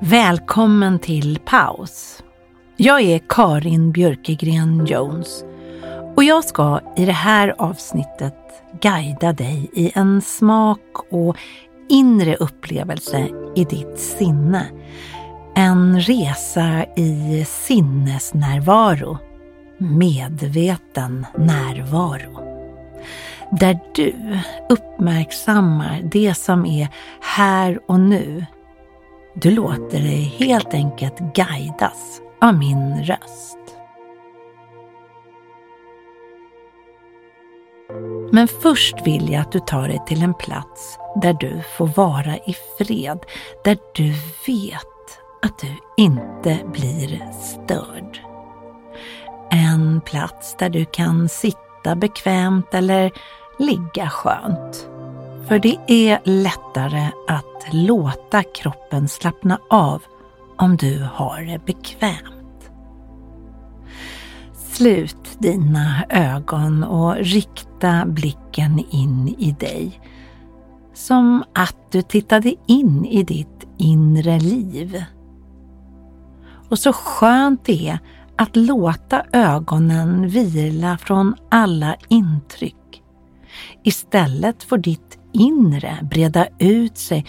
Välkommen till Paus. Jag är Karin Björkegren-Jones och jag ska i det här avsnittet guida dig i en smak och inre upplevelse i ditt sinne. En resa i sinnesnärvaro, medveten närvaro. Där du uppmärksammar det som är här och nu. Du låter dig helt enkelt guidas av min röst. Men först vill jag att du tar dig till en plats där du får vara i fred. Där du vet att du inte blir störd. En plats där du kan sitta bekvämt eller ligga skönt. För det är lättare att låta kroppen slappna av om du har det bekvämt. Slut dina ögon och rikta blicken in i dig. Som att du tittade in i ditt inre liv. Och så skönt det är att låta ögonen vila från alla intryck. Istället får ditt inre breda ut sig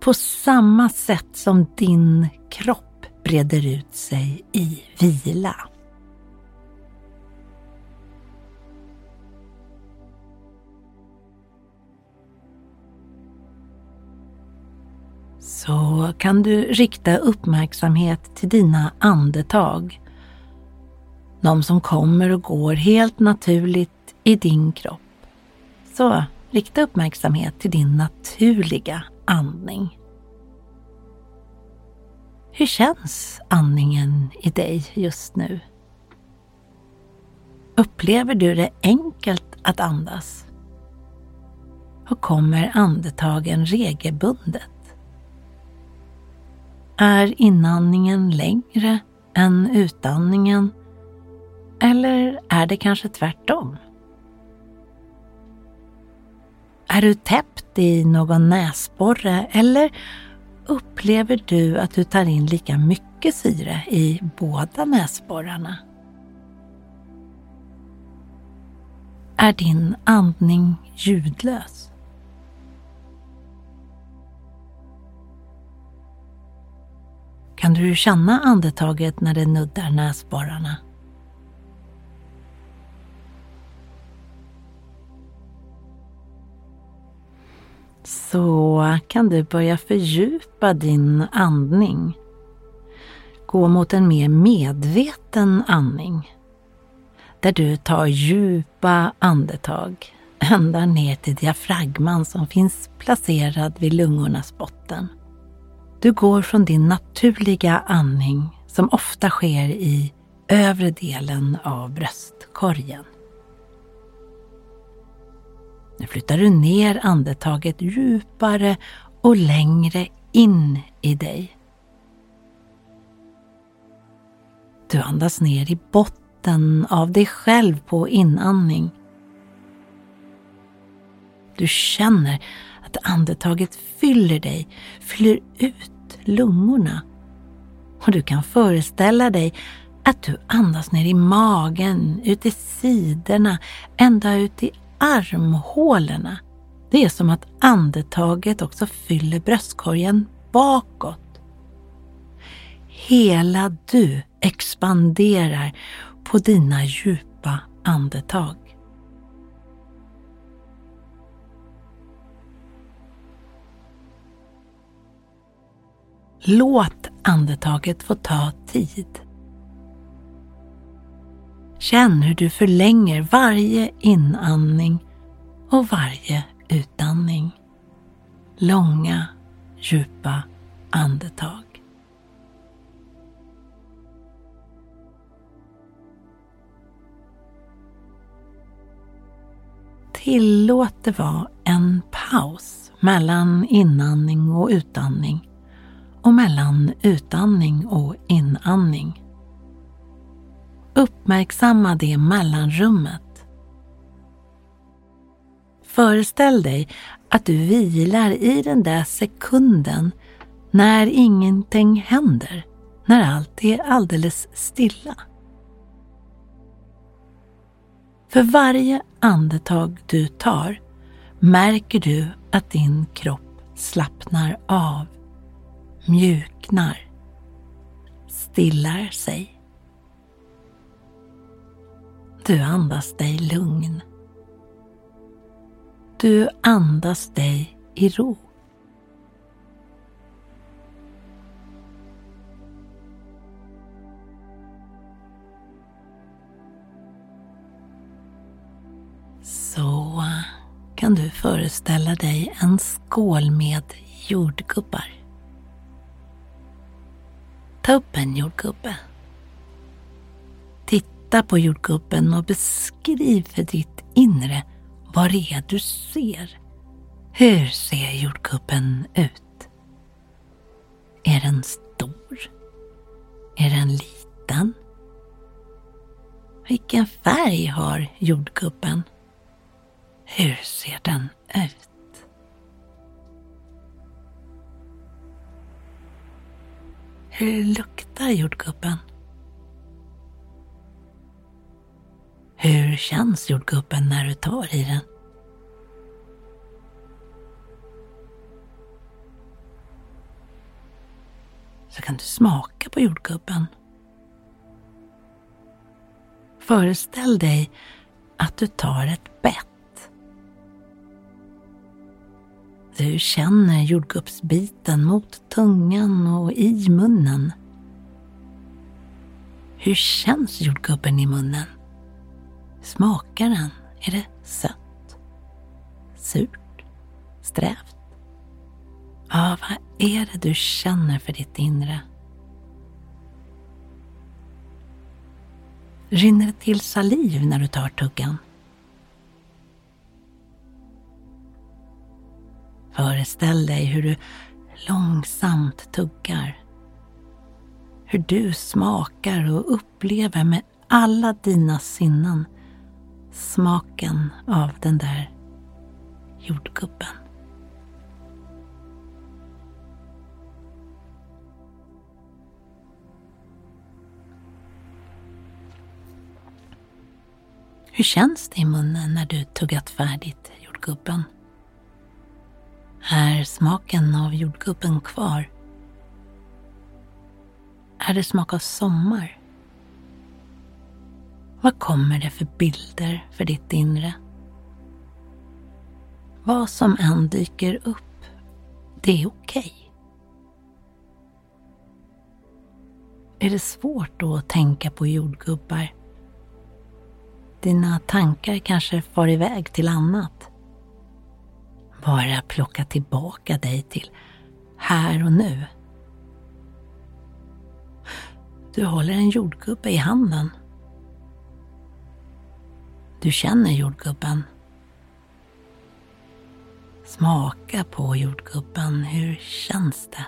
på samma sätt som din kropp breder ut sig i vila. Så kan du rikta uppmärksamhet till dina andetag. De som kommer och går helt naturligt i din kropp. Så rikta uppmärksamhet till din naturliga andning. Hur känns andningen i dig just nu? Upplever du det enkelt att andas? Hur kommer andetagen regelbundet? Är inandningen längre än utandningen? Eller är det kanske tvärtom? Är du täppt i någon näsborre eller upplever du att du tar in lika mycket syre i båda näsborrarna? Är din andning ljudlös? Kan du känna andetaget när det nuddar näsborrarna? Så kan du börja fördjupa din andning. Gå mot en mer medveten andning. Där du tar djupa andetag. Ända ner till diafragman som finns placerad vid lungornas botten. Du går från din naturliga andning som ofta sker i övre delen av bröstkorgen. Nu flyttar du ner andetaget djupare och längre in i dig. du andas ner i botten av dig själv på inandning. Du känner att andetaget fyller dig, fyller ut lungorna. Och du kan föreställa dig att du andas ner i magen, ut i sidorna, ända ut i armhålorna. Det är som att andetaget också fyller bröstkorgen bakåt. Hela du expanderar på dina djupa andetag. Låt andetaget få ta tid. Känn hur du förlänger varje inandning och varje utandning. Långa, djupa andetag. Tillåt det vara en paus mellan inandning och utandning och mellan utandning och inandning. Uppmärksamma det mellanrummet. Föreställ dig att du vilar i den där sekunden när ingenting händer, när allt är alldeles stilla. För varje andetag du tar märker du att din kropp slappnar av, mjuknar, stillar sig. Du andas dig lugn. Du andas dig i ro. Så kan du föreställa dig en skål med jordgubbar. Ta upp en jordgubbe. Titta på jordgubben och beskriv för ditt inre vad det är du ser. Hur ser jordgubben ut? Är den stor? Är den liten? Vilken färg har jordgubben? Hur ser den ut? Hur luktar jordgubben? Hur känns jordgubben när du tar i den? Så kan du smaka på jordgubben. Föreställ dig att du tar ett bett. Du känner jordgubbsbiten mot tungan och i munnen. Hur känns jordgubben i munnen? Smakar den? Är det sött? Surt? Strävt? Ja, vad är det du känner för ditt inre? Rinner det till saliv när du tar tuggan? Föreställ dig hur du långsamt tuggar. Hur du smakar och upplever med alla dina sinnen smaken av den där jordgubben. Hur känns det i munnen när du tuggat färdigt jordgubben? Är smaken av jordgubben kvar? Är det smak av sommar? Vad kommer det för bilder för ditt inre? Vad som än dyker upp, det är okej. Är det svårt då att tänka på jordgubbar? Dina tankar kanske far iväg till annat. Bara plocka tillbaka dig till här och nu. Du håller en jordgubbe i handen. Du känner jordgubben. Smaka på jordgubben. Hur känns det?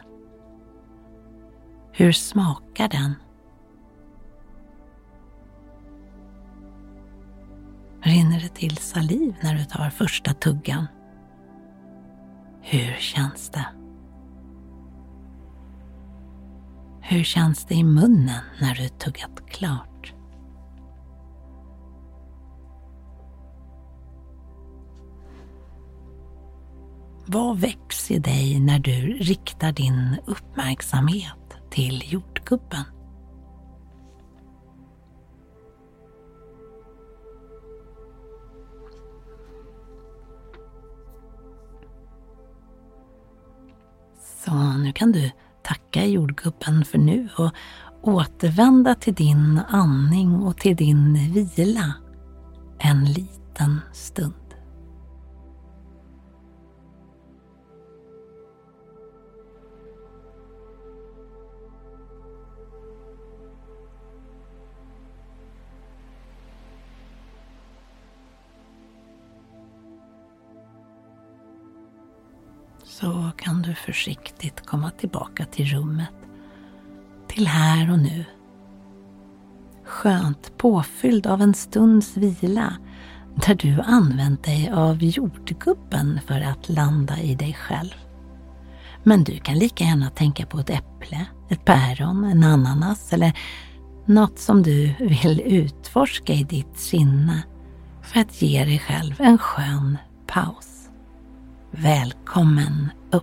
Hur smakar den? Rinner det till saliv när du tar första tuggan? Hur känns det? Hur känns det i munnen när du tuggat klart? Vad väcks i dig när du riktar din uppmärksamhet till jordgubben? Så nu kan du tacka jordgubben för nu och återvända till din andning och till din vila en liten stund. Så kan du försiktigt komma tillbaka till rummet, till här och nu. Skönt påfylld av en stunds vila där du använt dig av jordgubben för att landa i dig själv. Men du kan lika gärna tänka på ett äpple, ett päron, en ananas eller något som du vill utforska i ditt sinne för att ge dig själv en skön paus. Välkommen upp.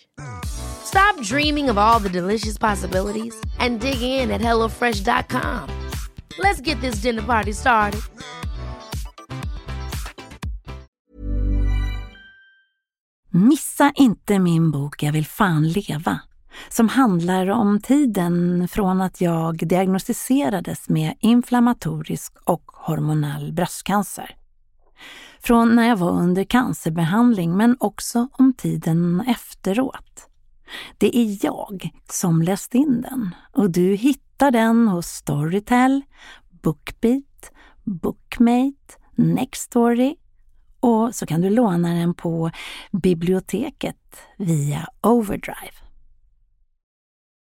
Stop dreaming of all the delicious possibilities and dig in at HelloFresh.com. Let's get this dinner party started. Missa inte min bok Jag vill fan leva, som handlar om tiden från att jag diagnostiserades med inflammatorisk och hormonell bröstcancer. från när jag var under cancerbehandling, men också om tiden efteråt. Det är jag som läst in den, och du hittar den hos Storytel, Bookbeat, Bookmate, Nextory, och så kan du låna den på biblioteket via Overdrive.